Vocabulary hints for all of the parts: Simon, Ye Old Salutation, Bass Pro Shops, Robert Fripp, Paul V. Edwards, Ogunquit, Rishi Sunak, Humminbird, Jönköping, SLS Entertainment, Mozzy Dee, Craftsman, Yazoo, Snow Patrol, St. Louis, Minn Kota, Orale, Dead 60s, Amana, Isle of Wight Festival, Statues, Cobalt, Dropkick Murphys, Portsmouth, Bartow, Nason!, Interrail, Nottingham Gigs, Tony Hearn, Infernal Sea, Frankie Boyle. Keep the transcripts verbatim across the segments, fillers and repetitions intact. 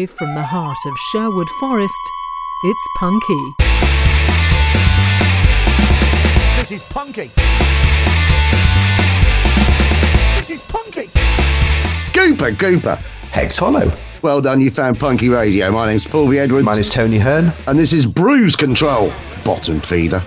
Live from the heart of Sherwood Forest, it's Punky. This is Punky. This is Punky. Gooper, Gooper. Hex Hollow. Well done, you found Punky Radio. My name's Paul V. Edwards. My name's Tony Hearn. And this is Bruise Control, Bottom Feeder.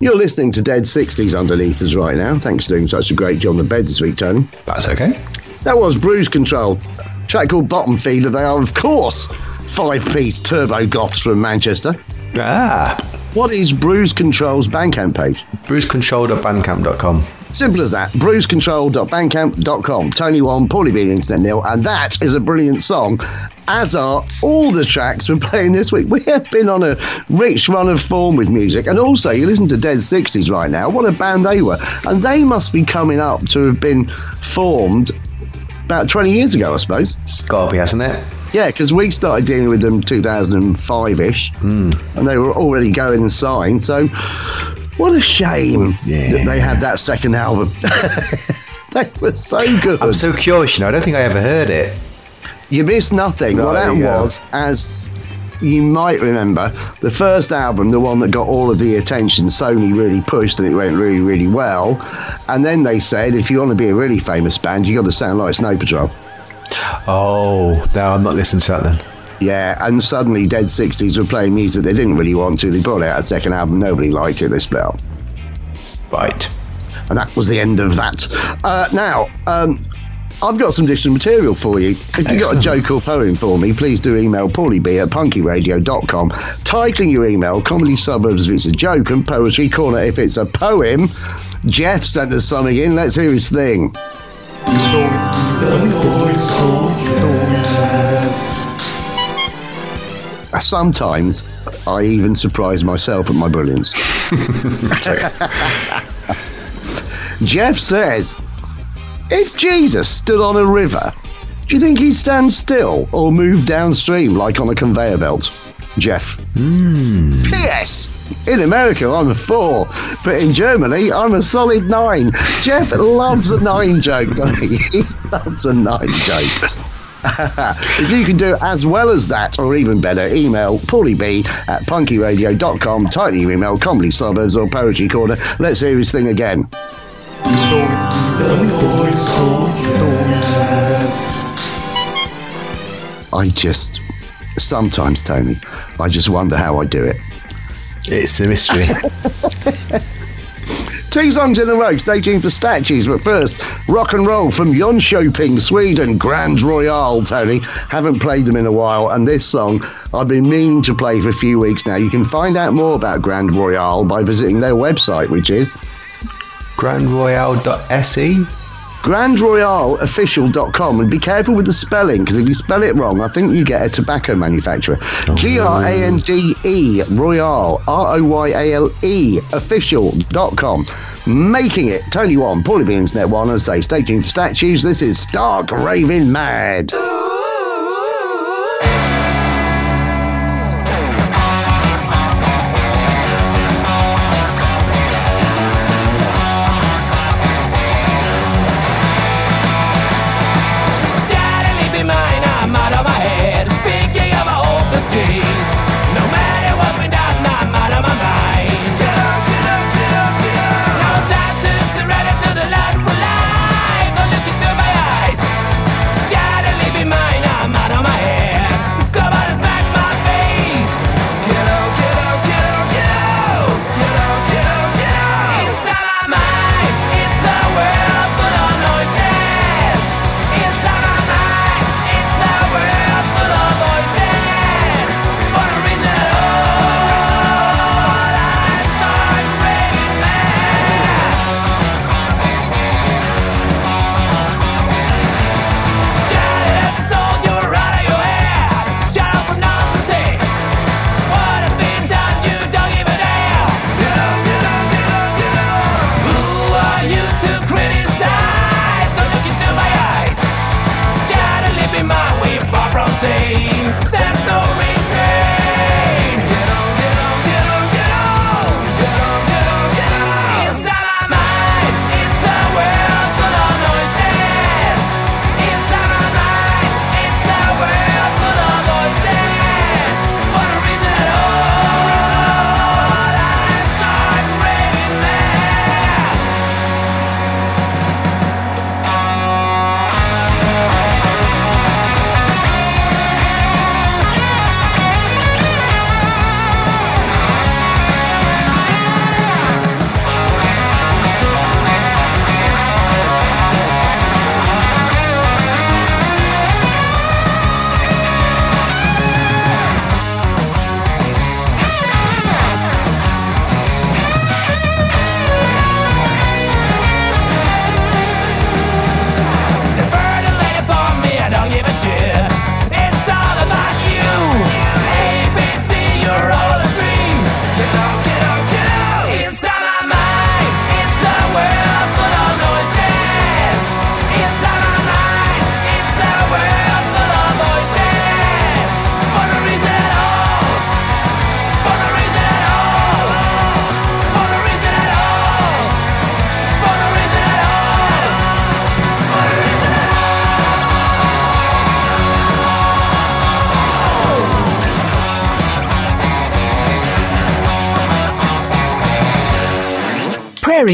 You're listening to Dead sixties underneath us right now. Thanks for doing such a great job on the bed this week, Tony. That's okay. That was Bruise Control, a track called Bottom Feeder. They are, of course, five-piece turbo goths from Manchester. Ah. What is Bruise Control's Bandcamp page? bruise control dot bandcamp dot com. Simple as that. bruise control dot bandcamp dot com. Tony one, Paulie B, Internet Neil, and that is a brilliant song, as are all the tracks we're playing this week. We have been on a rich run of form with music, and also you listen to Dead sixties right now. What a band they were, and they must be coming up to have been formed about twenty years ago, I suppose. It's gotta be, hasn't it? Yeah, because we started dealing with them two thousand five-ish, mm. and they were already going and signed, so what a shame yeah. that they had that second album. They were so good. I'm so curious, you know, I don't think I ever heard it. You missed nothing. No, what that yeah. was, as you might remember, the first album, the one that got all of the attention, Sony really pushed, and it went really, really well. And then they said, if you want to be a really famous band, you've got to sound like Snow Patrol. Oh, no, I'm not listening to that then. Yeah, and suddenly Dead sixties were playing music they didn't really want to. They brought out a second album, nobody liked it, they split up. Right. And that was the end of that. Uh, now, um, I've got some different material for you. If you've got a joke or poem for me, please do email paulieb at punky radio dot com. Titling your email, Comedy Suburbs if it's a joke, and Poetry Corner if it's a poem. Jeff sent us something in, let's hear his thing. Sometimes I even surprise myself at my brilliance. Jeff says, if Jesus stood on a river, do you think he'd stand still or move downstream like on a conveyor belt? Jeff. Mm. P S. In America, I'm a four, but in Germany, I'm a solid nine. Jeff loves a nine joke, doesn't he? He loves a nine joke. If you can do as well as that, or even better, email paulieb at punky radio dot com, title your email, Comedy Suburbs or Poetry Corner. Let's hear his thing again. I just, sometimes, Tony, I just wonder how I do it. It's a mystery. Two songs in a row. Stay tuned for Statues, but first, rock and roll from Jönköping, Sweden, Grande Royale, Tony. Haven't played them in a while, and this song I've been meaning to play for a few weeks now. You can find out more about Grande Royale by visiting their website, which is grande royale dot s e grande royale official dot com, and be careful with the spelling, because if you spell it wrong, I think you get a tobacco manufacturer. Oh. G R A N D E Royale, R O Y A L E official dot com. Making it Tony One, Paulie Beans, Net One, and say stay tuned for Statues. This is Stark Raving Mad.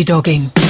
Dogging. Store.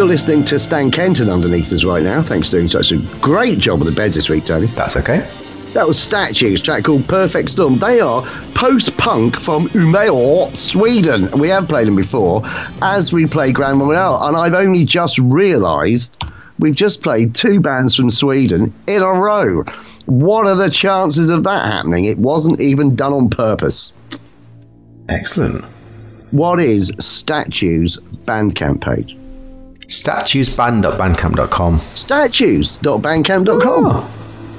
You're listening to Stan Kenton underneath us right now. Thanks for doing such a great job on the beds this week, Tony. That's okay. That was Statues, track called Perfect Storm. They are post-punk from Umeå, Sweden. We have played them before, as we play Grande Royale. And I've only just realised we've just played two bands from Sweden in a row. What are the chances of that happening? It wasn't even done on purpose. Excellent. What is Statues' Bandcamp page? statues band dot bandcamp dot com. statues dot bandcamp dot com. Oh.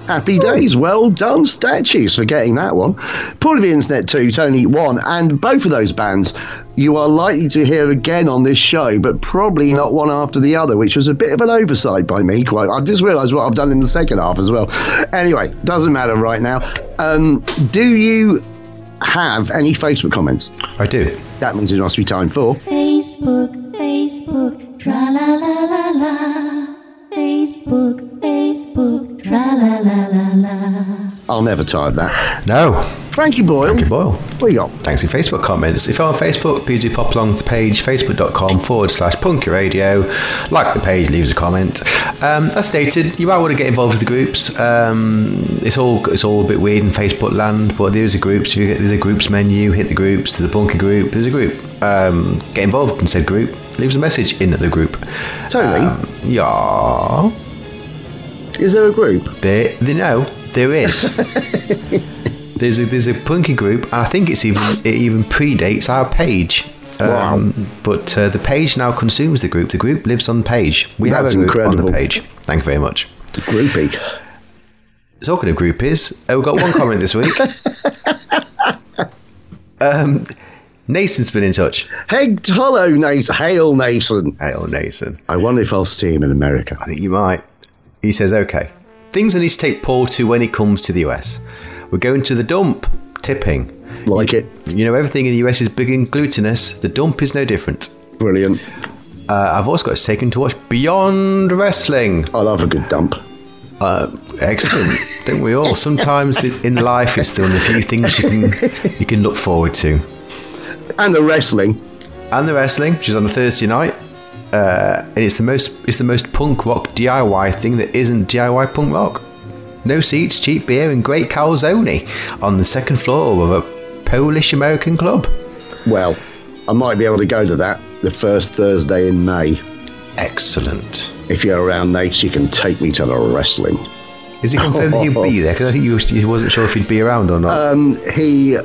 Happy days. Well done, Statues, for getting that one. Paul of the Internet two, Tony one, and both of those bands you are likely to hear again on this show, but probably not one after the other, which was a bit of an oversight by me. Quite, I've just realised what I've done in the second half as well. Anyway, doesn't matter right now. Um, do you have any Facebook comments? I do. That means it must be time for... Facebook, Facebook, tra-la-la-la-la. Facebook, Facebook. La, la, la, la, la. I'll never tire of that. No. Frankie Boyle. Frankie Boyle. What you got? Thanks for your Facebook comments. If you're on Facebook, please do pop along to the page, facebook.com forward slash Punky Radio. Like the page, leave us a comment. Um, as stated, you might want to get involved with the groups. Um, it's all it's all a bit weird in Facebook land, but there's a groups. So there's a groups menu. Hit the groups. There's a Punky group. There's a group. Um, get involved in said group. Leave us a message in the group. Totally. Um, yeah. Is there a group? There, there no, there is. there's a there's a Punky group, and I think it's even it even predates our page. Um, wow! But uh, the page now consumes the group. The group lives on the page. We That's have a group incredible. On the page. Thank you very much. Groupie. Talking of groupies, uh, we got one comment this week. um, Nason's been in touch. Hey, hello, Nason. Hail, Nason. Hail, Nason. I wonder if I'll see him in America. I think you might. He says, okay, things I need to take Paul to when he comes to the U S. We're going to the dump, tipping. Like you, it. You know, everything in the U S is big and glutinous. The dump is no different. Brilliant. Uh, I've also got us taken to watch Beyond Wrestling. I love a good dump. Uh, excellent. Don't we all? Sometimes in life it's the only few things you can, you can look forward to. And the wrestling. And the wrestling, which is on a Thursday night. Uh, and it's the most it's the most punk rock D I Y thing that isn't D I Y punk rock. No seats, cheap beer, and great calzone on the second floor of a Polish American club. Well, I might be able to go to that the first Thursday in May. Excellent. If you're around, Nate, you can take me to the wrestling. Is it confirmed that you'd be there? Because I think you, you wasn't sure if you'd be around or not. Um, he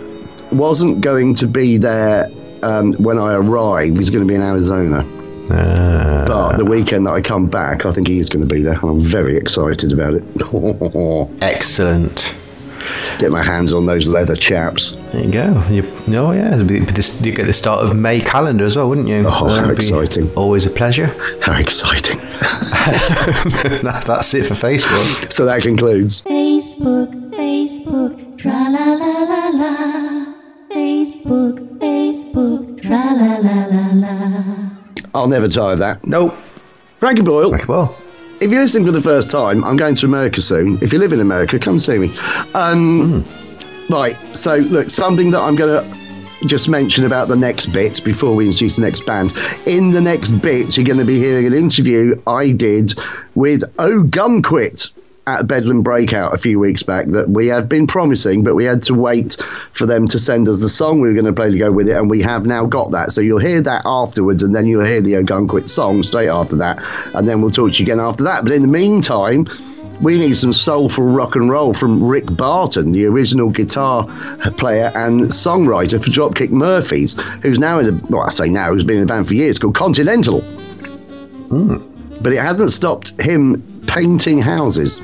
wasn't going to be there um, when I arrived. He was going to be in Arizona. Uh, but the weekend that I come back, I think he is going to be there, and I'm very excited about it. Excellent. Get my hands on those leather chaps. There you go. You, oh yeah, you get the start of May calendar as well, wouldn't you? Oh, That'd how exciting! Always a pleasure. How exciting! that, that's it for Facebook. So that concludes Facebook, Facebook, tra la la la la. Facebook, Facebook, tra la la la la. I'll never tire of that. Nope. Frankie Boyle. Frankie Boyle. If you're listening for the first time, I'm going to America soon. If you live in America, come see me. Um, mm. Right, so look, something that I'm going to just mention about the next bit before we introduce the next band. In the next bit, you're going to be hearing an interview I did with Ogunquit at Bedlam Breakout a few weeks back that we have been promising, but we had to wait for them to send us the song we were going to play to go with it, and we have now got that. So you'll hear that afterwards, and then you'll hear the Ogunquit song straight after that, and then we'll talk to you again after that. But in the meantime, we need some soulful rock and roll from Rick Barton, the original guitar player and songwriter for Dropkick Murphys, who's now in a, well, I say now, who's been in a band for years, called Continental. Mm. But it hasn't stopped him painting houses.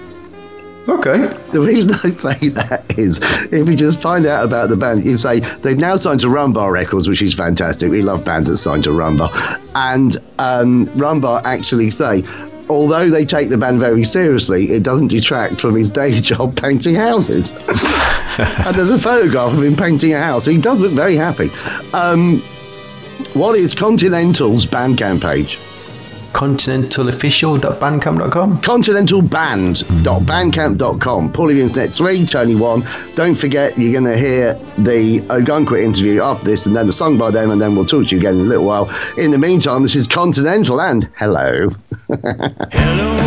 Okay. The reason I say that is, if you just find out about the band, you say they've now signed to Rumbar Records, which is fantastic. We love bands that sign to Rumbar. And um, Rumbar actually say, although they take the band very seriously, it doesn't detract from his day job painting houses. And there's a photograph of him painting a house. He does look very happy. Um, what is Continental's Bandcamp page? continental official dot bandcamp dot com. continental band dot bandcamp dot com. Paul Evans next three, Tony one. Don't forget, you're going to hear the Ogunquit interview after this, and then the song by them, and then we'll talk to you again in a little while. In the meantime, this is Continental and hello. Hello.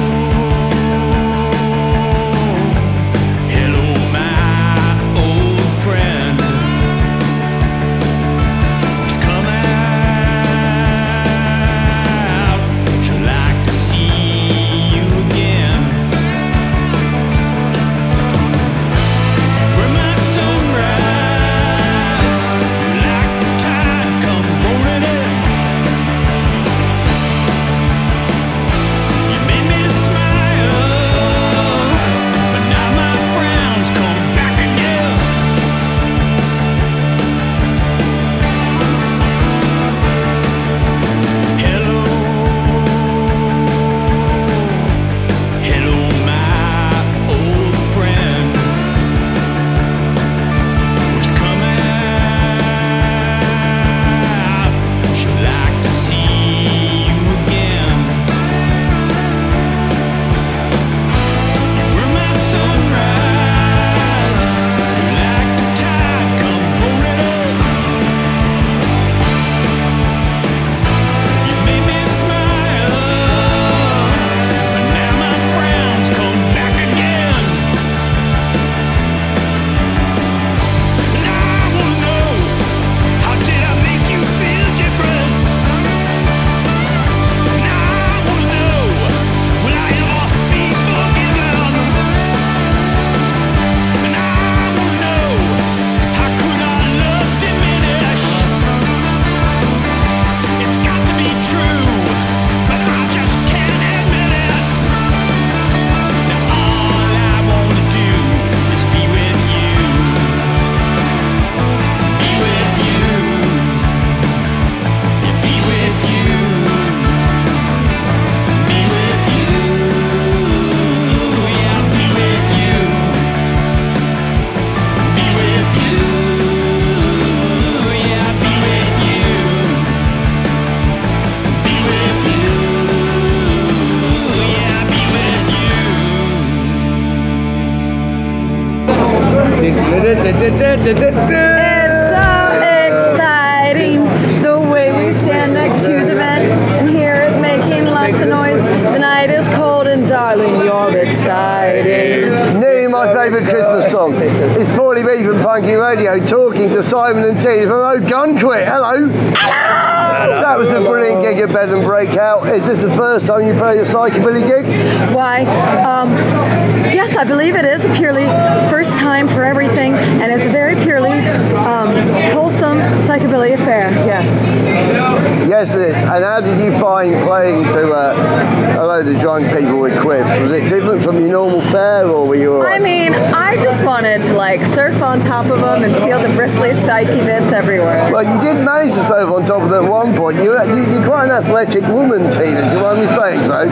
Simon and Tina from Ogunquit. Hello. Hello. That was a brilliant gig at Bedlam Breakout. Is this the first time you played a psychobilly gig? Why? Um, yes, I believe it is a purely first time for everything, and it's a very purely um, wholesome psychobilly affair. Yes. Yes, it is. And how did you find playing to uh, a load of drunk people with quips? Was it different from your normal fare, or were you all right? I mean, I just wanted to like surf on top of them and feel the bristly spiky bits everywhere. Well, you did manage to surf on top of them at one point. You, you, you're quite an athletic woman, Tina. Do you mind me saying so?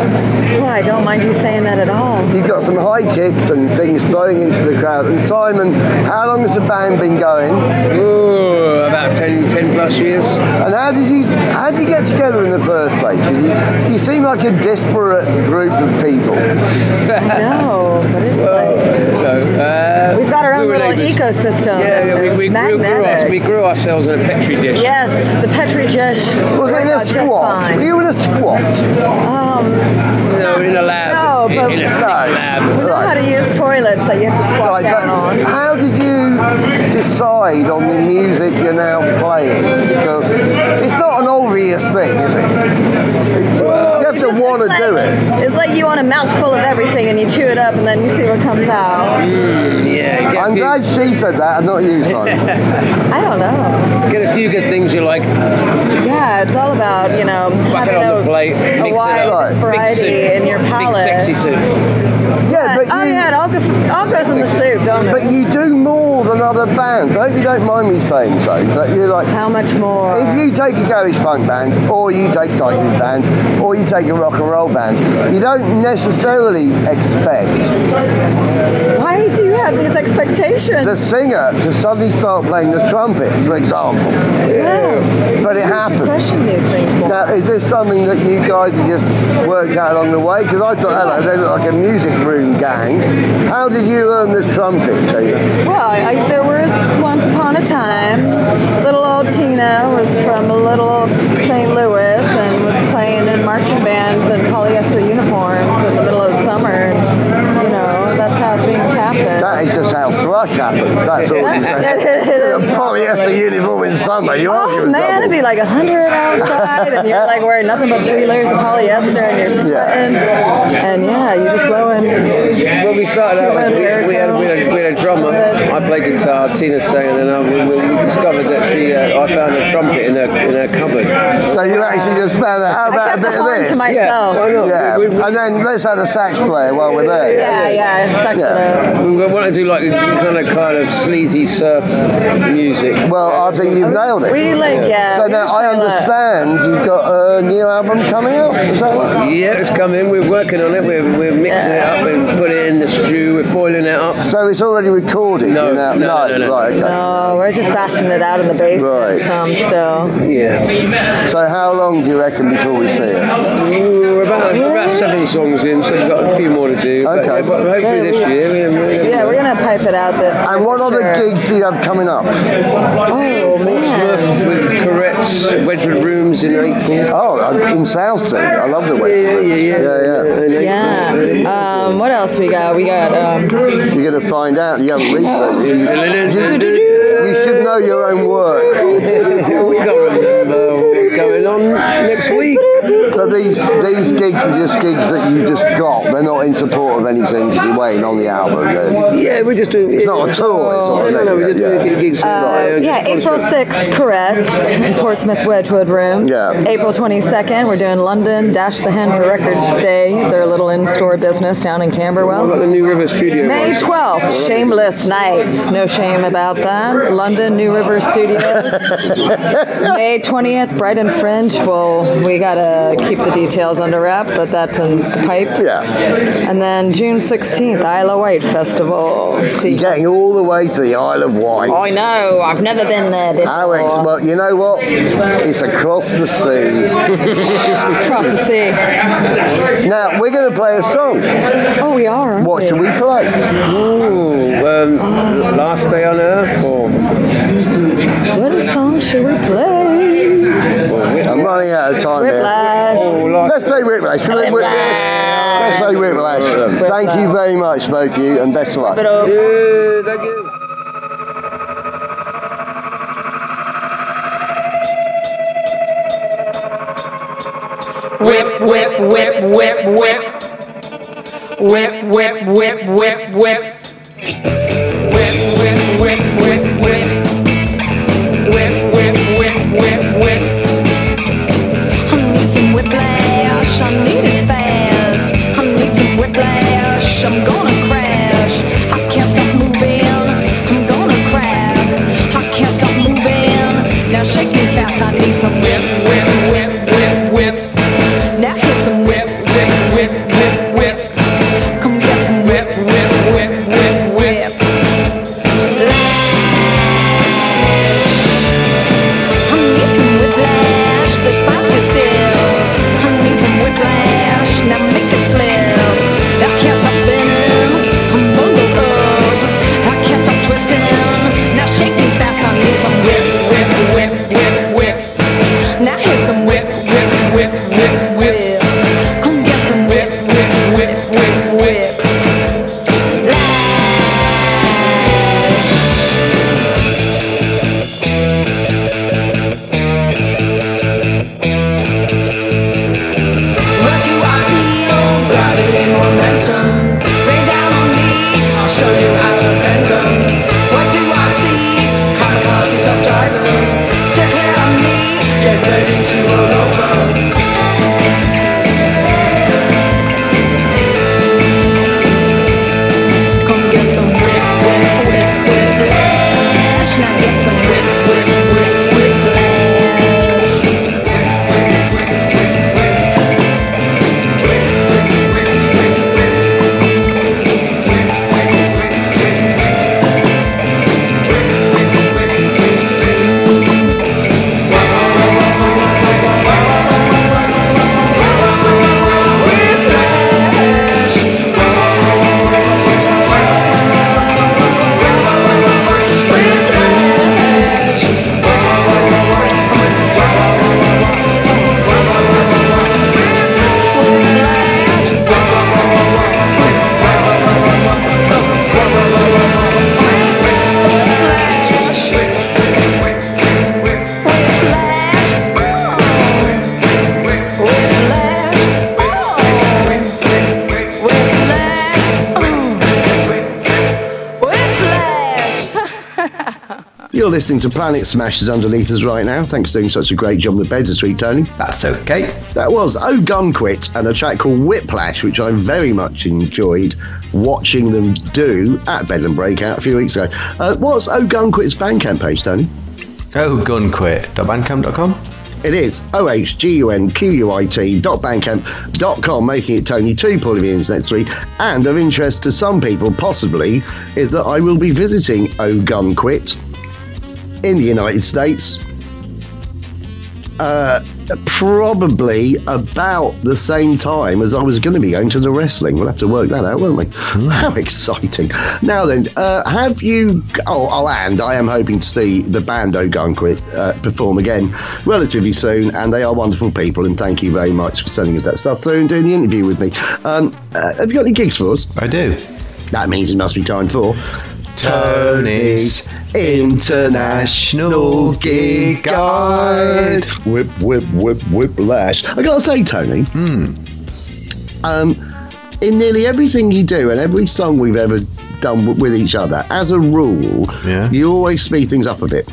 Well, I don't mind you saying that at all. You've got some high kicks and things throwing into the crowd. And Simon, how long has the band been going? Ooh, about ten, ten plus years. And how did you how did you get together in the first place? You, you seem like a disparate group of people. No, but it's well, like... No. Uh, We've got our own little neighbors. Ecosystem. Yeah, yeah we, we, grew, grew us, we grew ourselves in a Petri dish. Yes, the Petri dish. Was it in a squat? Were you in a squat? Um, no, in a lab. No, but in a sick lab. We know right. how to use toilets that you have to squat right, down on. How did you decide on the music you're now playing? Because it's not an obvious thing, is it? it well, you have to want to like, do it. It's like you want a mouthful of everything and you chew it up and then you see what comes out. Mm, yeah. I'm few... glad she said that and not you, Simon. I don't know. Get a few good things you like. Yeah, it's all about, you know, Buck having on a, the plate, a mix wide it up. Variety big in your palate. Big sexy soup. Yeah, but, but oh you, yeah, it all goes, all goes in the soup, don't it? But you do more than other bands. I hope you don't mind me saying so. But you're like, how much more? If you take a garage funk band, or you take a Titans band, or you take a rock and roll band, you don't necessarily expect. Why do you have these? expectation. The singer to suddenly start playing the trumpet, for example. Yeah. But it happens. You should question these things more. Now, is this something that you guys have just worked out along the way? Because I thought, hello, they look like a music room gang. How did you learn the trumpet, Tina? Well, I, there was once upon a time, little old Tina was from little old Saint Louis and was playing in marching bands and polyester uniforms in the middle of the summer. You know, that's how things happen. That is just how thrush happens. That's all. That's, it is. A polyester uniform in summer. You oh man, it'd be like a hundred outside, and you're like wearing nothing but three layers of polyester, and you're sweating, yeah. and yeah, you're just blowing. When we started out, we, we, had, we, had, we, had a, we had a drummer. I played guitar, Tina sang, and then we, we discovered that she, uh, I found a trumpet in her in her cupboard. So you actually just found out how about a bit of this? To myself. Yeah, why not? Yeah. We, we, we, and then let's have a sax player while we're there. Yeah, yeah, yeah sax player. Yeah. We want to do like kind of kind of sleazy surf music. Well, I think you've nailed it. We like yeah. So now I understand you've got a new album coming out. Is that right? Yeah, it's coming. We're working on it. We're we're mixing yeah. it up and putting it in the stew. We're boiling it up. So it's already recorded. No, you know? no, no, no, no, right, okay. No, we're just bashing it out in the basement. Right. Some still. Yeah. So how long do you reckon before we see it? Ooh, we're about we're about seven songs in, so we've got a few more to do. Okay. But, yeah, but hopefully yeah, this year. We're, we're yeah, we're gonna pipe it out this. And what other sure. gigs do you have coming up? Oh man. With Corette's Wedgwood Rooms in April. Oh, in Southsea. I love the Wedgwood. Yeah, yeah, yeah. Yeah. yeah. yeah. yeah. Um, what else we got? We got. Um, You're gonna find out. You haven't researched. You, you, you should know your own work. We can't remember what's going on next week. But these these gigs are just gigs that you just got. They're not in support of anything. You're waiting on the album. Then. Yeah, we're just doing. It's, it's not a tour. No, no, we're just yeah. doing gigs. Uh, right. Yeah, April sixth, Corette's in Portsmouth Wedgwood Room. Yeah. April twenty-second, we're doing London Dash the Hen for Record Day. Their little in-store business down in Camberwell. What about the New River Studio? May twelfth, Shameless Nights. No shame about that. London New River Studios. May twentieth, Bright and Fringe. Well, we gotta keep the details under wrap, but that's in the pipes. Yeah. And then June sixteenth, Isle of Wight Festival. See. You're getting all the way to the Isle of Wight. I know. I've never been there before. Alex, but you know what? It's across the sea. It's across the sea. Now we're gonna play a song. Oh, we are. Aren't what we? should we play? Ooh, um, oh. Last Day on Earth. Or what song should we play? Well, I'm running out of time here. Oh, like Let's play Whiplash. Whiplash. Let's play Whiplash. Whiplash. Thank you very much, both of you, and best of luck. Yeah, thank you. Whip, whip, whip, whip, whip. Whip, whip, whip, whip, whip. Whip, whip, whip, whip, whip. Whip, whip, whip, whip, whip. I need some whiplash, I need it fast. I need some whiplash, I'm gonna crash. I can't stop moving, I'm gonna crack. I can't stop moving, now shake me fast. I need some whip, whip, whip, whip, whip. Now here's some whip, whip, whip, whip, whip. Come get some whip, whip, whip, whip, whip. You're listening to Planet Smashers underneath us right now. Thanks for doing such a great job on the beds this week, Tony. That's okay. That was Ogunquit and a track called Whiplash, which I very much enjoyed watching them do at Bedlam Breakout a few weeks ago. Uh, what's Ogunquit's Bandcamp page, Tony? Ogunquit dot bandcamp dot com. It is O H G U N Q U I T dot bandcamp dot com, making it Tony two, Paul V. Edwards next week. And of interest to some people, possibly, is that I will be visiting Ogunquit in the United States uh, probably about the same time as I was going to be going to the wrestling. We'll have to work that out, won't we? Mm. How exciting. Now then, uh, have you... Oh, oh, and I am hoping to see the band Ogunquit uh, perform again relatively soon, and they are wonderful people, and thank you very much for sending us that stuff through and doing the interview with me. Um, uh, have you got any gigs for us? I do. That means it must be time for... Tony's International Gig Guide. Whip, whip, whip, whiplash. I gotta say, Tony, hmm. um, in nearly everything you do and every song we've ever done w- with each other, as a rule, yeah. you always speed things up a bit.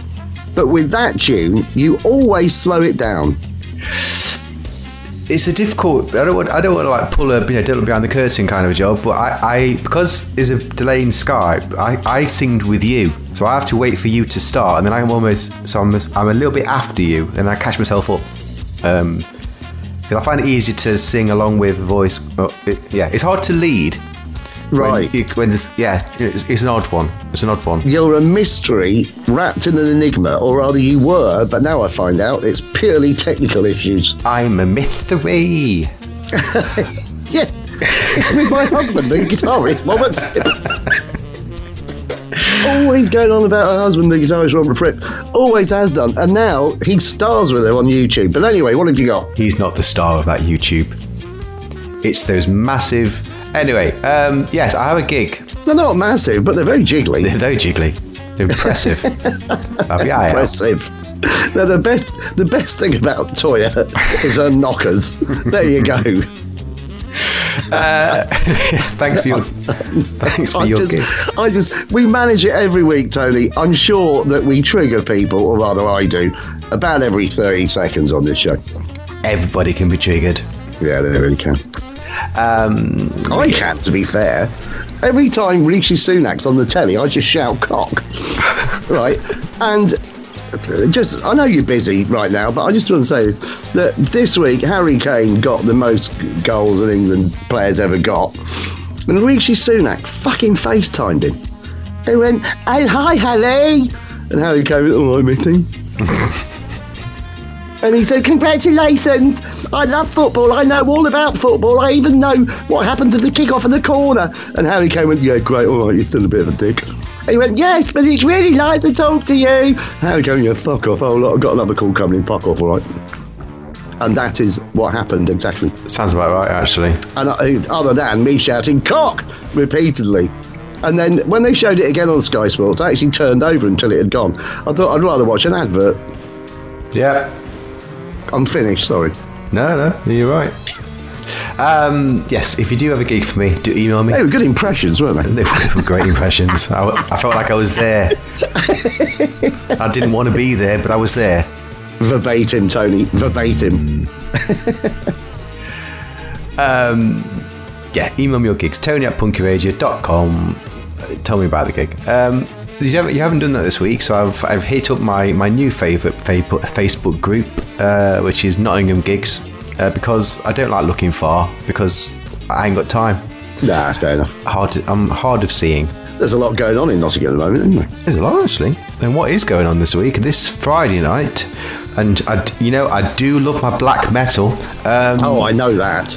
But with that tune, you always slow it down. It's a difficult. I don't want. I don't want to like pull a you know devil behind the curtain kind of a job. But I, I because there's a delay in Skype. I, I singed with you, so I have to wait for you to start, and then I'm almost. So I'm. I'm a little bit after you, and I catch myself up. Um, because I find it easier to sing along with voice. But it, yeah, it's hard to lead. Right. When you, when yeah, it's, it's an odd one. It's an odd one. You're a mystery wrapped in an enigma, or rather you were, but now I find out it's purely technical issues. I'm a mystery. Yeah. It's with my husband, the guitarist, Robert. Always going on about her husband, the guitarist, Robert Fripp. Always has done. And now he stars with her on YouTube. But anyway, what have you got? He's not the star of that YouTube. It's those massive... Anyway, um, yes, I have a gig. They're not massive, but they're very jiggly. They're very jiggly. They're impressive. Impressive. Now, the best, the best thing about Toya is her knockers. There you go. Uh, thanks for your, thanks for I your just, gig. I just, we manage it every week, Tony. I'm sure that we trigger people, or rather I do, about every thirty seconds on this show. Everybody can be triggered. Yeah, they really can. Um, I can, to be fair. Every time Rishi Sunak's on the telly, I just shout cock. Right? And just, I know you're busy right now, but I just want to say this, that this week, Harry Kane got the most goals an England player's ever got. And Rishi Sunak fucking FaceTimed him. He went, "Oh, hi, Harry." And Harry Kane went, "Oh, hi, Mitty." And he said, "Congratulations, I love football, I know all about football, I even know what happened to the kick-off in the corner." And Harry Kane went, "Yeah, great, all right, you're still a bit of a dick." And he went, "Yes, but it's really nice to talk to you." Harry Kane, "Yeah, fuck off, oh, look, I've got another call coming in, fuck off, all right." And that is what happened, exactly. Sounds about right, actually. And uh, other than me shouting, "Cock!" repeatedly. And then when they showed it again on Sky Sports, I actually turned over until it had gone. I thought I'd rather watch an advert. Yeah. I'm finished, sorry. No, no, you're right. Um, yes, if you do have a gig for me, do email me. They were good impressions, weren't they? They were great impressions. I, I felt like I was there. I didn't want to be there, but I was there. Verbatim, Tony. Verbatim. um, yeah, email me your gigs. Tony at punky radio dot com. Tell me about the gig. Um, You haven't, you haven't done that this week, so I've I've hit up my, my new favourite Facebook group, uh, which is Nottingham Gigs, uh, because I don't like looking far, because I ain't got time. Nah, that's fair enough. Hard to, I'm hard of seeing. There's a lot going on in Nottingham at the moment, isn't there? There's a lot, actually. And what is going on this week? This Friday night, and I, you know, I do love my black metal. Um, oh, I know that.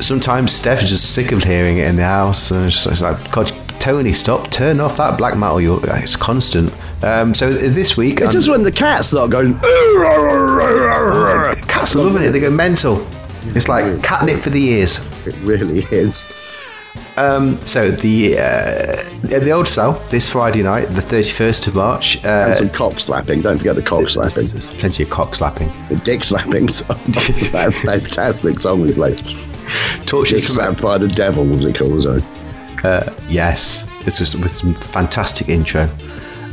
Sometimes Steph's just sick of hearing it in the house, and it's, it's like, God, Tony, stop, turn off that black metal, you're, it's constant. Um, so this week... It's I'm, just when the cats start going... The cats love it, they go mental. It's like catnip for the ears. It really is. Um, so the uh, the old cell, this Friday night, the thirty-first of March... Uh, and some cock slapping, don't forget the cock slapping. There's, there's plenty of cock slapping. The dick slapping song. That's a fantastic song we played. Torture Slapped by the Devil, was it called, so... Uh, yes, this was with some fantastic intro.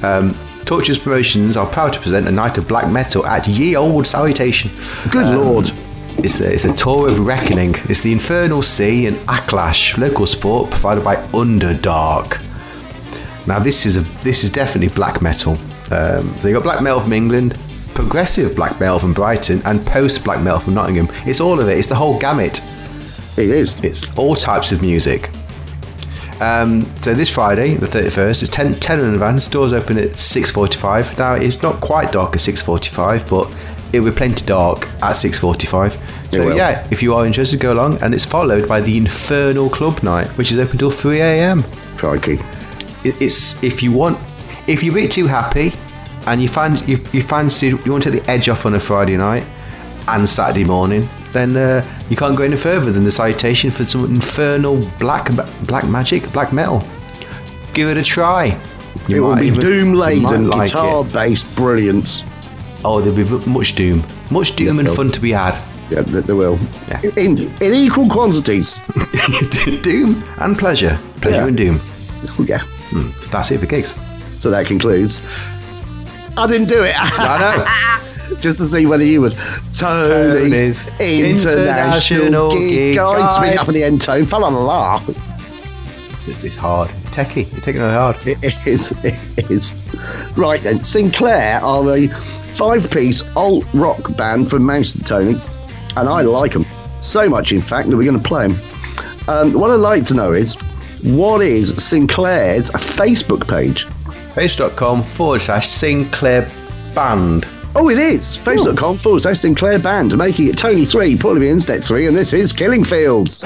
Um, Torches Promotions are proud to present a night of black metal at Ye Old Salutation. Good um, lord. It's the, it's the Tour of Reckoning. It's the Infernal Sea and Acklash, local sport provided by Underdark. Now this is a this is definitely black metal. Um, so you got black metal from England, progressive black metal from Brighton, and post black metal from Nottingham. It's all of it. It's the whole gamut. It is. It's all types of music. Um, so this Friday, the thirty-first, it's ten, ten in advance. Doors open at six forty-five. Now it's not quite dark at six forty-five, but it'll be plenty dark at six forty-five. So yeah, if you are interested, go along. And it's followed by the Infernal Club Night, which is open till three a.m. Crikey. It's if you want, if you're a bit too happy, and you find you you find you want to take the edge off on a Friday night and Saturday morning, then uh, you can't go any further than the salutation for some infernal black black magic, black metal. Give it a try. You it will be even, doom laden, like guitar it. based brilliance. Oh, there'll be much doom, much doom yeah, and fun to be had. Yeah, there will. Yeah. In, in equal quantities, doom and pleasure, pleasure yeah. and doom. Yeah. Mm, that's it for gigs. So that concludes. I didn't do it. I know. Just to see whether you would. Tony's, Tony's International, International Gig Guide. Swing up at the end tone. Fell on a laugh. This is hard. It's techie. You're taking it hard. It is. It is. Right then. Sinclair are a five-piece alt rock band from Manchester, Tony. And I like them. So much, in fact, that we're going to play them. Um, what I'd like to know is, what is Sinclair's Facebook page? Face.com forward slash Sinclair Band. Oh, it is. Face.com forward slash Sinclair Band. Making it Tony three, Paul V. Edwards three, and this is Killing Fields.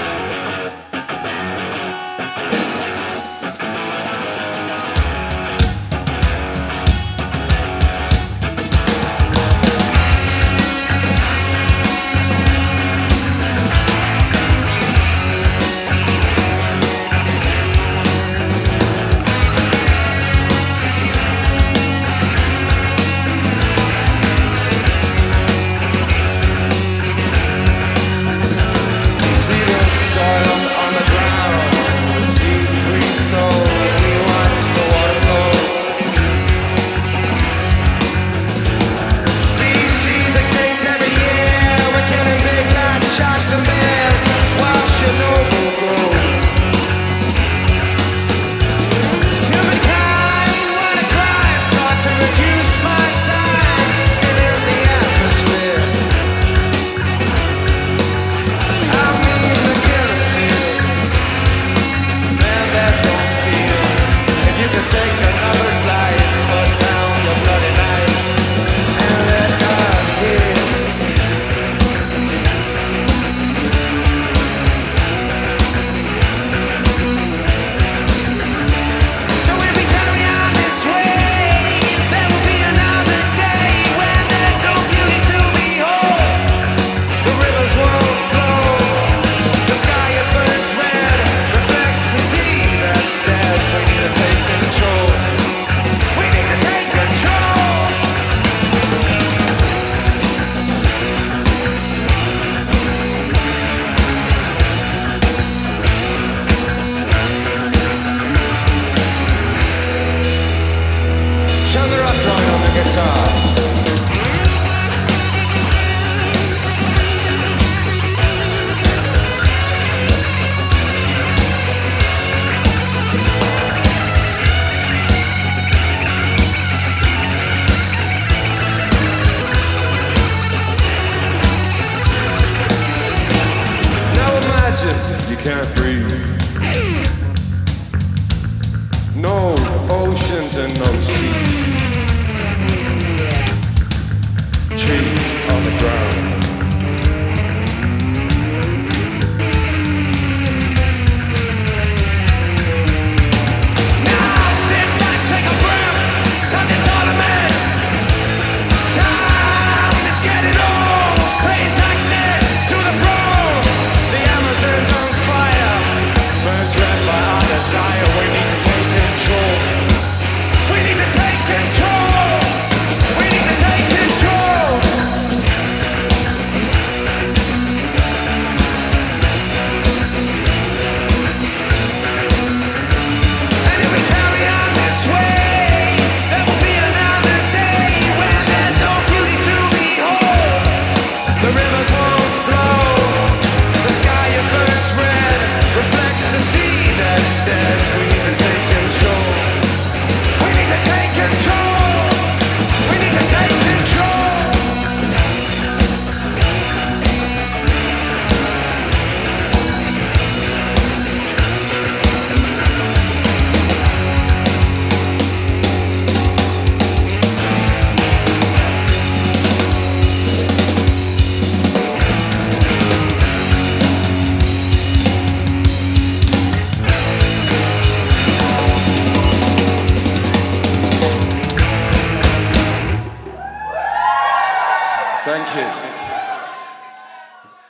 you.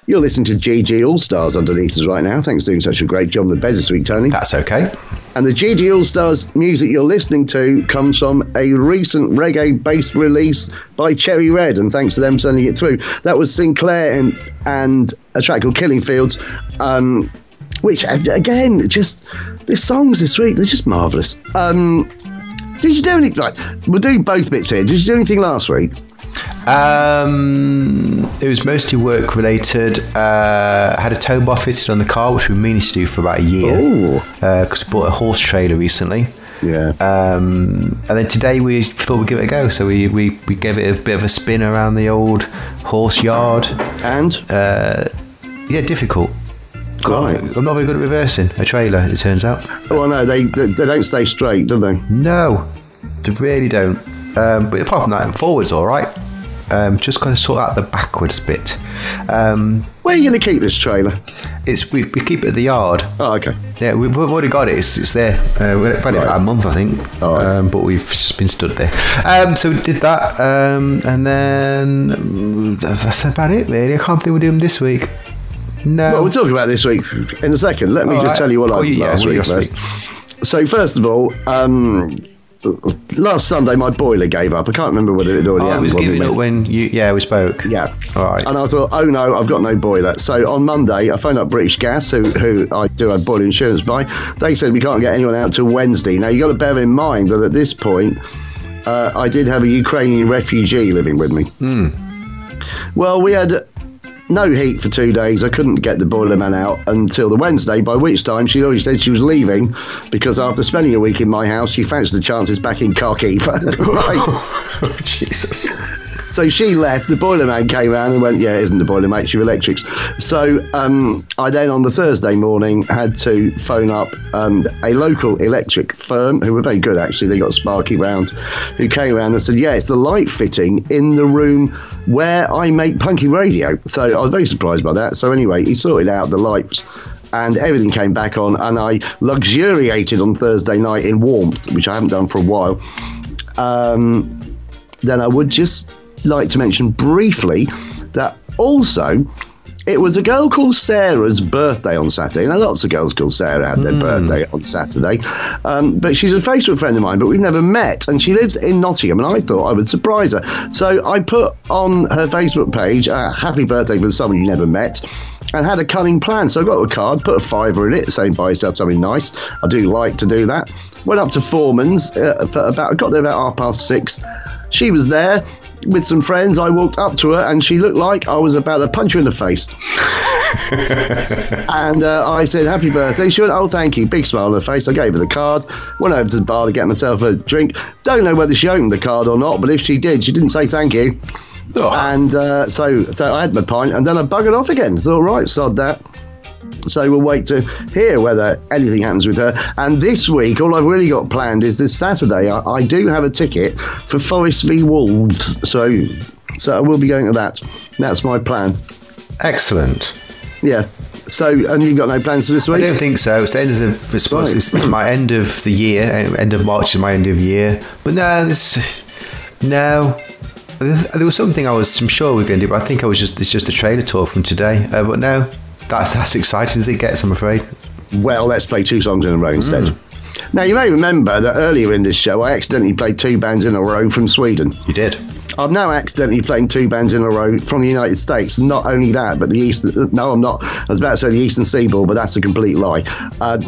You're listening to G G All-Stars underneath us right now. Thanks for doing such a great job on the bed this week, Tony. That's okay. And the G G All-Stars music you're listening to comes from a recent reggae-based release by Cherry Red, and thanks to them sending it through. That was Sinclair and, and a track called Killing Fields, um, which, again, just... the songs this week, they're just marvellous. Um... Did you do anything, like, we'll do both bits here. Did you do anything last week? Um, it was mostly work related. Uh, I had a tow bar fitted on the car, which we meaning to do for about a year. Because uh, we bought a horse trailer recently. Yeah. Um, and then today we thought we'd give it a go. So we, we, we gave it a bit of a spin around the old horse yard. And? Uh, yeah, difficult. Right. I'm not very good at reversing a trailer, it turns out. Oh, no, they, they they don't stay straight, do they? No, they really don't. Um, but apart from that, forwards all right. Um, just kind of sort out the backwards bit. Um, Where are you going to keep this trailer? It's we, we keep it at the yard. Oh, okay. Yeah, we've, we've already got it. It's, it's there. Uh, we've had it about a month, I think. All right. Um, but we've just been stood there. Um, so we did that, um, and then um, that's about it, really. I can't think we're doing this week. No. Well, we'll talk about this week in a second. Let me all just right. tell you what oh, I did yeah, last week first. Week. So, first of all, um, last Sunday my boiler gave up. I can't remember whether it already oh, happened. It was giving up when you, yeah, we spoke. Yeah. All right. And I thought, oh no, I've got no boiler. So on Monday, I phoned up British Gas, who who I do have boiler insurance by. They said we can't get anyone out till Wednesday. Now you got to bear in mind that at this point, uh, I did have a Ukrainian refugee living with me. Mm. Well, we had no heat for two days. I couldn't get the boiler man out until the Wednesday, by which time she'd already said she was leaving because after spending a week in my house, she fancied the chances back in Kharkiv. Right. Oh, Jesus. So she left. The boiler man came round and went, yeah, it isn't the boiler, mate, it's your electrics. So um, I then, on the Thursday morning, had to phone up um, a local electric firm, who were very good, actually. They got Sparky round, who came round and said, yeah, it's the light fitting in the room where I make Punky Radio. So I was very surprised by that. So anyway, he sorted out the lights and everything came back on, and I luxuriated on Thursday night in warmth, which I haven't done for a while. Um, then I would just like to mention briefly that also it was a girl called Sarah's birthday on Saturday. Now, lots of girls called Sarah had their mm. birthday on Saturday, um, but she's a Facebook friend of mine, but we've never met, and she lives in Nottingham, and I thought I would surprise her. So I put on her Facebook page a uh, happy birthday from someone you never met, and had a cunning plan. So I got a card, put a fiver in it, saying buy yourself something nice. I do like to do that. Went up to Foreman's, uh, for about, got there about half past six. She was there with some friends. I walked up to her and she looked like I was about to punch her in the face. And uh, I said, happy birthday. She went, oh, thank you. Big smile on her face. I gave her the card, went over to the bar to get myself a drink. Don't know whether she opened the card or not, but if she did, she didn't say thank you. Oh. And uh, so, so I had my pint and then I buggered off again. Thought, right, sod that. So we'll wait to hear whether anything happens with her. And this week, all I've really got planned is this Saturday. I, I do have a ticket for Forest v Wolves, so so I will be going to that. That's my plan. Excellent. Yeah. So, and you've got no plans for this week? I don't think so. It's the end of the. It's, right. it's, it's my end of the year. End of March is my end of year. But no, this no. There was something I was. I'm sure we we're going to do, but I think I was just. It's just a trailer tour from today. Uh, but no. That's as exciting as it gets, I'm afraid. Well, let's play two songs in a row instead. Mm. Now, you may remember that earlier in this show, I accidentally played two bands in a row from Sweden. You did. I'm now accidentally playing two bands in a row from the United States. Not only that, but the Eastern... No, I'm not. I was about to say the Eastern Seaboard, but that's a complete lie. Uh,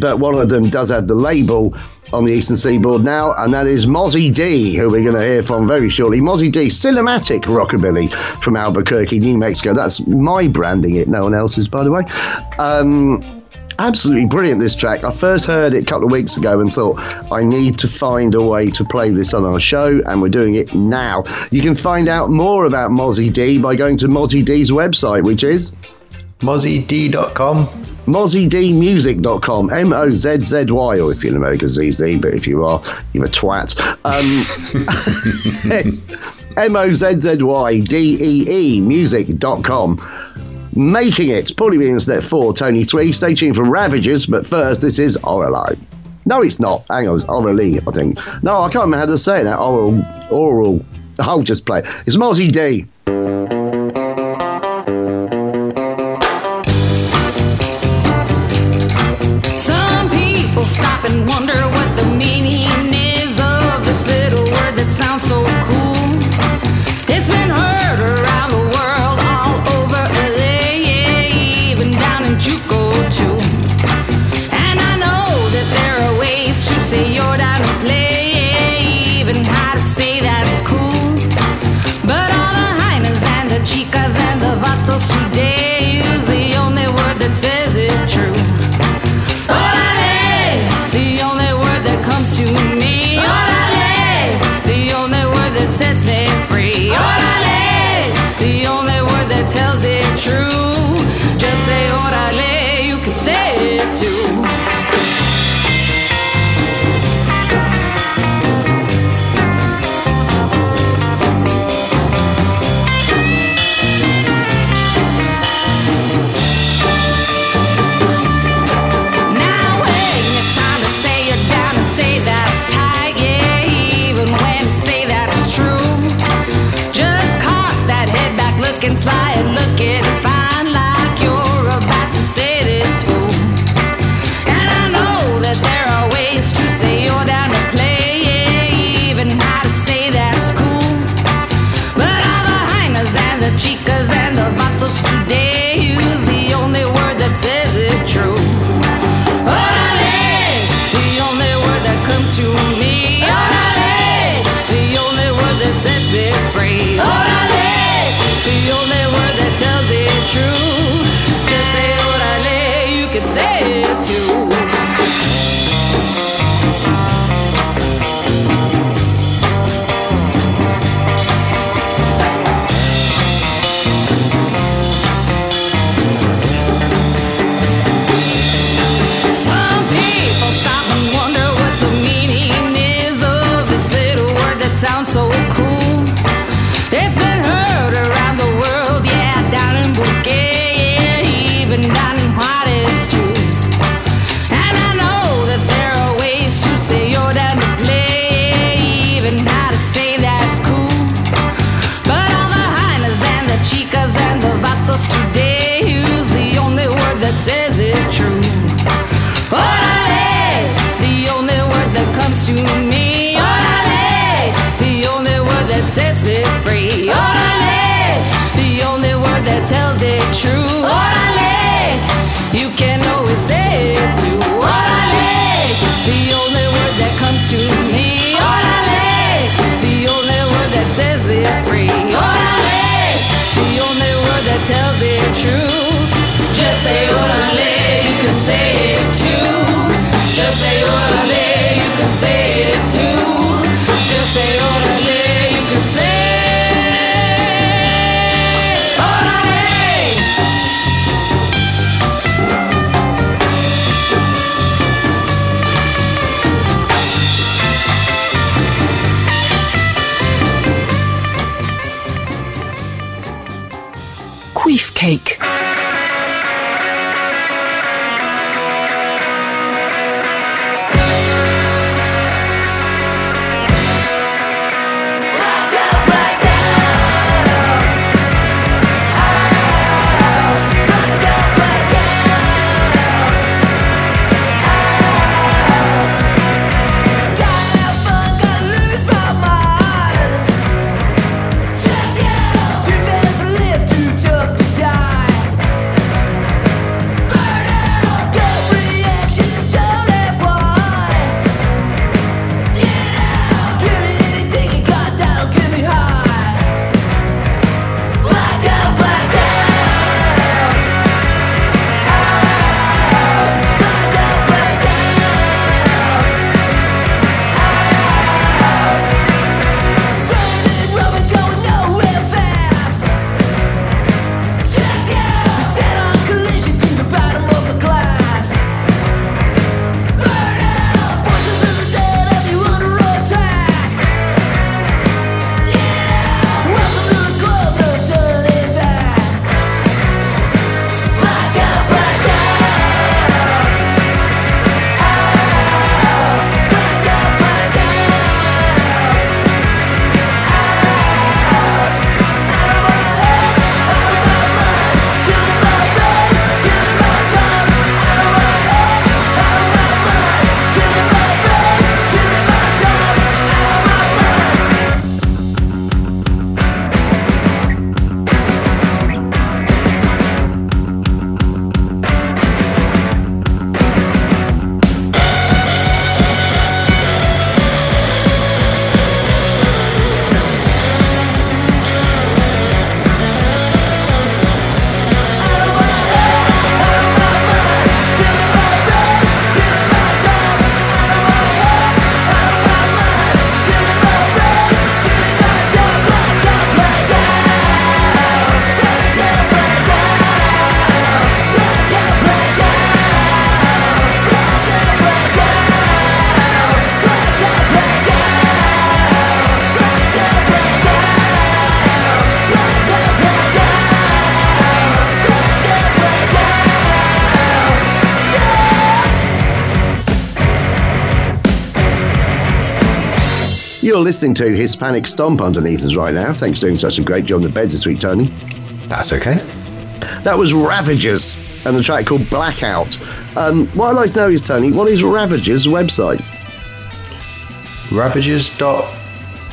but one of them does have the label on the Eastern Seaboard now, and that is Mozzy Dee, who we're going to hear from very shortly. Mozzy Dee, cinematic rockabilly from Albuquerque, New Mexico. That's my branding it, no one else's, by the way. Um, absolutely brilliant, this track. I first heard it a couple of weeks ago and thought, I need to find a way to play this on our show, and we're doing it now. You can find out more about Mozzy Dee by going to Mozzy Dee's website, which is mozzy dee dot com. mozzy dee music dot com, M O Z Z Y, or if you're in America, Z Z, but if you are, you're a twat. Um, it's M O Z Z Y D E E music dot com. Making it, Paulie being at four, Tony three, stay tuned for Ravagers, but first, this is Orally. No, it's not. Hang on, it's Orally, I think. No, I can't remember how to say that. Oral, oral. I'll just play it. It's Mozzy Dee. say you're down to play, even how to say that's cool. But all the heinas and the chicas and the vatos today use the only word that says it true. Orale, the only word that comes to me. Orale, the only word that sets me free. Orale, the only word that tells it true. Just say orale, you can say it too. And sly and looking fine like you're about to say this fool. And I know that there are ways to say you're down to play, yeah, even how to say that's cool. But all the heinas and the chicas and the vatos today use the only word that says it true. Orale, the only word that comes to me. Orale, the only word that sets me free. Orale, the only word that tells it true. Just say orale, you can say it too. Some people stop and wonder what the meaning is of this little word that sounds so cool. It's been heard around the world, yeah, down in Bulgaria, yeah, even down in Juarez too. And I know that there are ways to say you're down to play, even how to say that's cool. But all the heinas and the chicas and the vatos today use the only word that says it true. Orale, the only word that comes to me. Orale, the only word that sets me free. Orale, the only word that tells it true. Orale, you can always say it too. Orale, the only word that comes to me. Orale, the only word that says we're free. Orale, the only word that tells it true. Just say orale, you can say it too. Just say orale, you can say it too. Just say orale, you can say it too. Cake. Die! You're listening to Hispanic Stomp underneath us right now. Thanks for doing such a great job on the beds this week, Tony. That's okay. That was Ravagers and the track called Blackout. Um, what I'd like to know is, Tony, what is Ravagers' website? Ravagers dot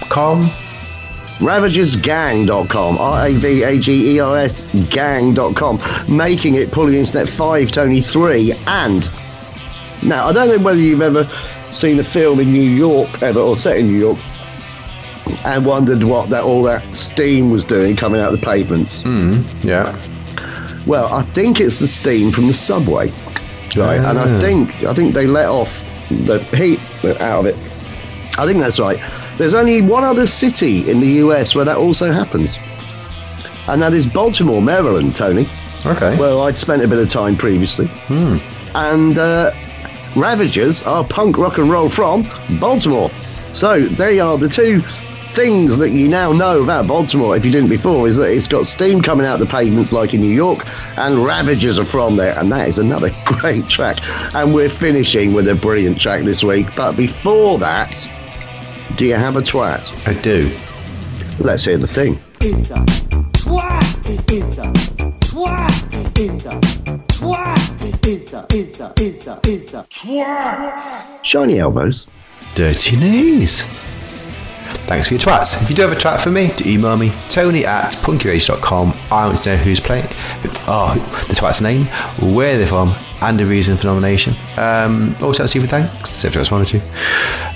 com? Ravagers gang dot com, R A V A G E R S gang dot com, making it Pulling Internet five, Tony three, and now I don't know whether you've ever seen a film in New York ever, or set in New York, and wondered what that all that steam was doing coming out of the pavements. Mm, yeah. Well, I think it's the steam from the subway, right? Uh. And I think I think they let off the heat out of it. I think that's right. There's only one other city in the U S where that also happens, and that is Baltimore, Maryland, Tony. Okay. Where I'd spent a bit of time previously. Hmm. And uh, Ravagers are punk rock and roll from Baltimore. So they are the two things that you now know about Baltimore, if you didn't before, is that it's got steam coming out the pavements like in New York, and Ravagers are from there, and that is another great track. And we're finishing with a brilliant track this week, but before that... Do you have a twat? I do. Let's hear the thing. It's a twat. It's a twat. It's a twat. It's a, it's a, it's a, it's a twat. Shiny elbows. Dirty knees. Thanks for your twats. If you do have a twat for me, do email me, Tony at punky radio dot com. I want to know who's playing, oh, the twat's name, where they're from, and a reason for nomination. Um, also, that's you for thanks, if that's one or two.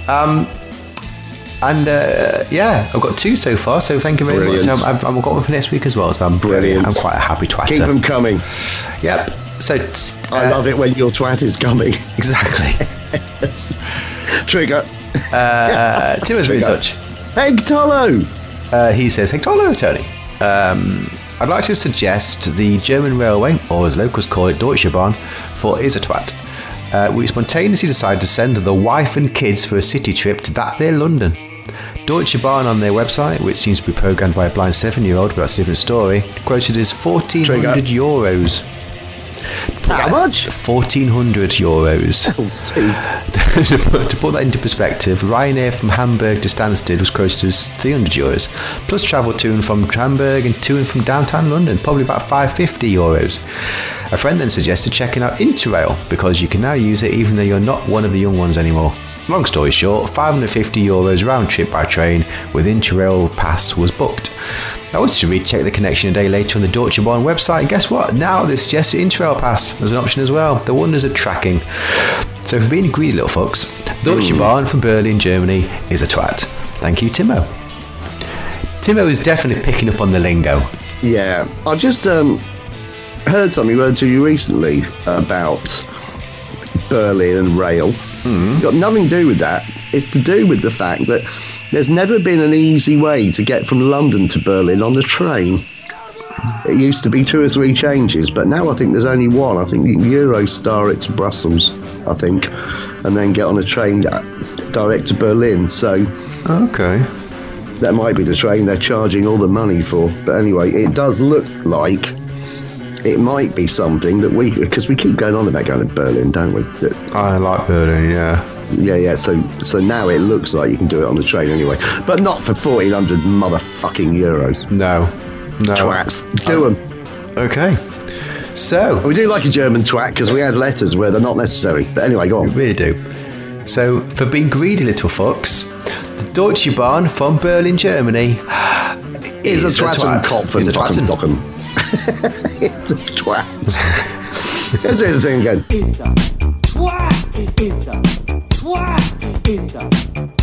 Um... And uh, yeah, I've got two so far, so thank you very brilliant. much. I've, I've got one for next week as well, so I'm brilliant. I'm quite a happy twatter. Keep them coming. Yep. So uh, I love it when your twat is coming. Exactly. Trigger. Uh, Timo's been in touch. Hegtolo. Uh, he says, Hegtolo, Tony. Um, I'd like to suggest the German railway, or as locals call it, Deutsche Bahn, for Izzatwat. Uh, we spontaneously decided to send the wife and kids for a city trip to that there London. Deutsche Bahn on their website, which seems to be programmed by a blind seven-year-old, but that's a different story, quoted as fourteen hundred euros. How much? fourteen hundred euros. To put that into perspective, Ryanair from Hamburg to Stansted was quoted as three hundred euros, plus travel to and from Hamburg and to and from downtown London, probably about five hundred fifty euros. A friend then suggested checking out Interrail, because you can now use it even though you're not one of the young ones anymore. Long story short, five hundred fifty euros round trip by train with Interrail pass was booked. I wanted to recheck the connection a day later on the Deutsche Bahn website, and guess what? Now they suggest Interrail pass as an option as well. The wonders of tracking. So for being greedy little fucks, Deutsche mm. Bahn from Berlin, Germany is a twat. Thank you, Timo. Timo is definitely picking up on the lingo. Yeah, I just um, heard something word to you recently about Berlin and rail. It's got nothing to do with that. It's to do with the fact that there's never been an easy way to get from London to Berlin on the train. It used to be two or three changes, but now I think there's only one. I think you can Eurostar it to Brussels, I think, and then get on a train direct to Berlin. So, okay, that might be the train they're charging all the money for. But anyway, it does look like it might be something that we, because we keep going on about going to Berlin, don't we? That, I like Berlin, yeah. Yeah, yeah, so so now it looks like you can do it on the train anyway. But not for fourteen hundred motherfucking euros. No, no. Twats. Do oh. them. Okay. So. We do like a German twat, because we add letters where they're not necessary. But anyway, go on. We really do. So, for being greedy little fucks, the Deutsche Bahn from Berlin, Germany is, is a twat. And twat. From is a twat. And Docken. It's a twat. Let's do the thing again. It's a twat. It's a twat. It's a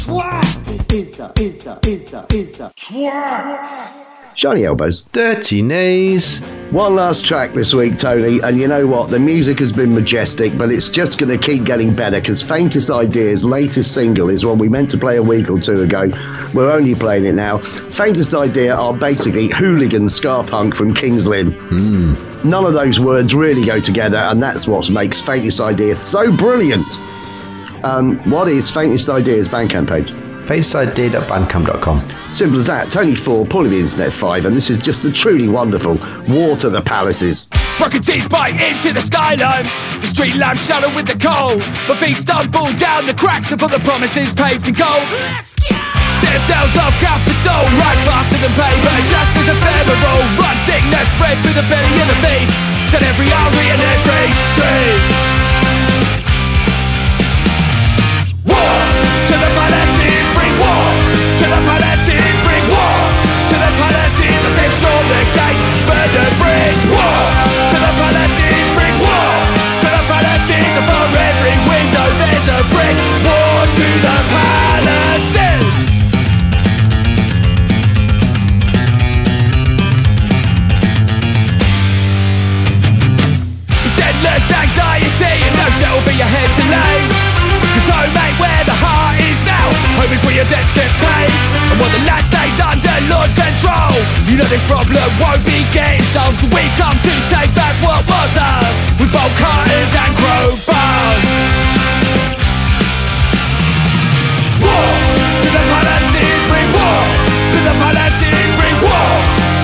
twat. It's a, it's a, it's a, it's a twat. Shiny elbows. Dirty knees. One last track this week, Tony. And you know what? The music has been majestic, but it's just going to keep getting better, because Faintest Idea's latest single is one we meant to play a week or two ago. We're only playing it now. Faintest Idea are basically hooligan ska punk from King's Lynn. Mm. None of those words really go together, and that's what makes Faintest Idea so brilliant. Um, what is Faintest Idea's Bandcamp page? faintest idea dot bandcamp dot com. Simple as that. Tony four, Paulie the Internet five, and this is just the truly wonderful War to the Palaces. Broken teeth bite into the skyline, the street lamp shadow with the coal, but feet stumble down the cracks of other promises paved in gold. Let's go! tales of capital rise faster than paper, just as ephemeral. Run sickness spread through the belly of the beast, at every alley and every street. War to the palaces, bring war to the palaces, bring war to the palaces. I say storm the gate, burn the bridge. War to the palaces, bring war to the palaces. And for every window there's a brick. War to the palaces. Endless anxiety and no shelter for your head to lay. Cause home ain't where the heart is now, home is where your debts get paid. And while the land stays under Lord's control, you know this problem won't be getting solved. So we come to take back what was ours, with bolt cutters and crowbars. War to the palaces, bring war to the palaces, bring war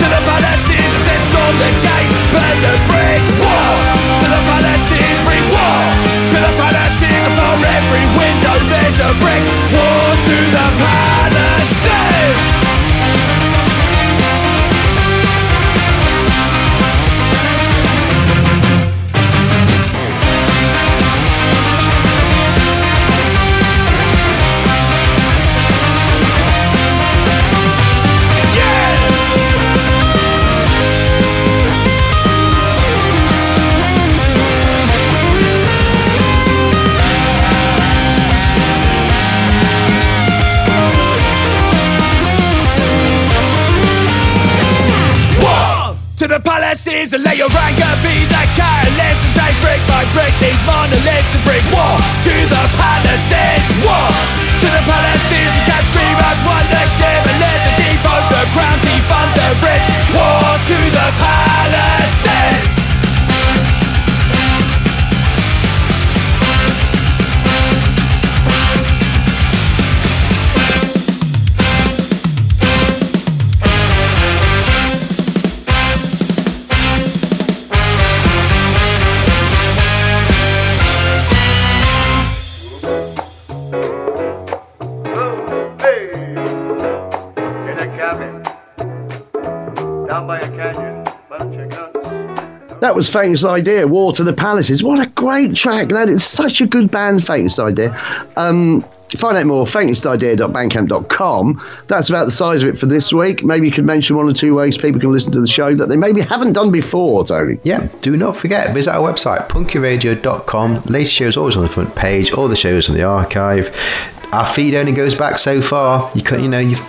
to the palaces. I said storm the gates, burn the bridge. War to the palaces, bring war to the palaces. For every window there's a brick. War to the palaces. The palaces and let your anger be that careless, and take brick by brick these monoliths, and bring war to the palaces. War to the palaces, and catch screamers, wonder, shivers, the defoes, the crown, defund the rich. War to the palaces. That was Faintest Idea, War to the Palaces. What a great track. That is such a good band, Faintest Idea. Um, find out more, faintest idea dot bandcamp dot com. That's about the size of it for this week. Maybe you could mention one or two ways people can listen to the show that they maybe haven't done before, Tony. Yeah, do not forget, visit our website, punky radio dot com. Latest show's always on the front page, all the shows in the archive. Our feed only goes back so far. You can, you know, you've...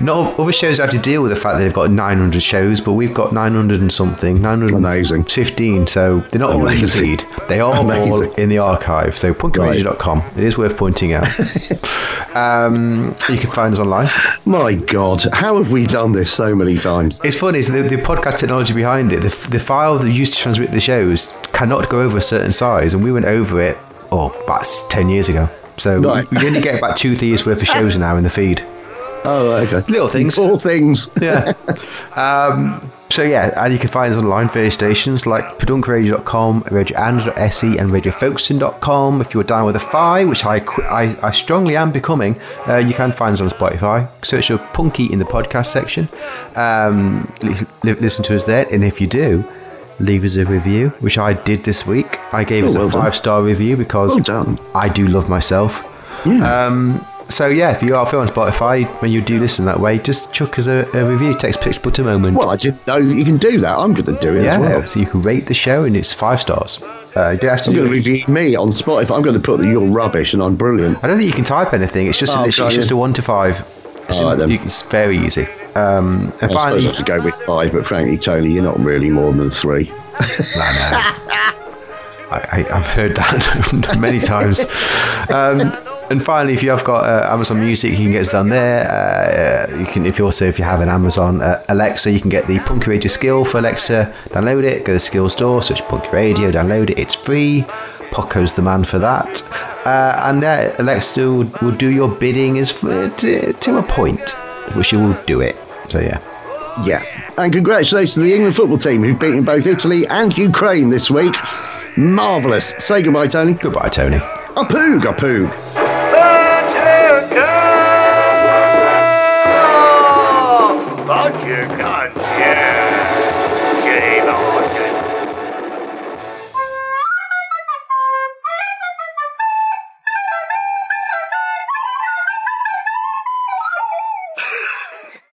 Not other shows have to deal with the fact that they've got nine hundred shows, but we've got nine hundred and something, nine hundred fifteen, so they're not all in the feed. They are Amazing. All in the archive, so punky radio dot com. It is worth pointing out. um, you can find us online. My God, how have we done this so many times? It's funny, so the, the podcast technology behind it, the, the file that used to transmit the shows cannot go over a certain size, and we went over it, oh, about ten years ago. So right. we, we only get about two years worth of shows now in the feed. Oh, okay. Little things. All things. Yeah. Um, so, yeah, and you can find us online, various stations like pedunk radio dot com, radio and dot s e, and radio folkson dot com. If you're down with a Fi, which I, I, I strongly am becoming, uh, you can find us on Spotify. Search for Punky in the podcast section. Um, listen to us there, and if you do, leave us a review, which I did this week. I gave oh, us well a five-star review because well done. I do love myself. Yeah. Um, So, yeah, if you are on Spotify, when you do listen that way, just chuck us a, a review. It takes picks but a moment. Well, I didn't know that you can do that. I'm going to do it yeah, as well. So you can rate the show, and it's five stars. Uh, you don't have to I'm do going it. to review me on Spotify. I'm going to put that you're rubbish and I'm brilliant. I don't think you can type anything. It's just, oh, an, it's just a one to five. It's, right, in, you, it's very easy. Um, and I finally, suppose I have to go with five, but frankly, Tony, you're not really more than three. No, no. I, I, I've heard that many times. Um... And finally, if you have got uh, Amazon Music, you can get us down there. Uh, you can, if you also if you have an Amazon uh, Alexa, you can get the Punky Radio Skill for Alexa. Download it. Go to the Skill Store, search Punky Radio, download it. It's free. Poco's the man for that. Uh, and uh, Alexa will, will do your bidding as for, to, to a point, which she will do it. So yeah, yeah. And congratulations to the England football team who've beaten both Italy and Ukraine this week. Marvellous. Say goodbye, Tony. Goodbye, Tony. A poog, a poog. America! guns. Yeah. Shame on.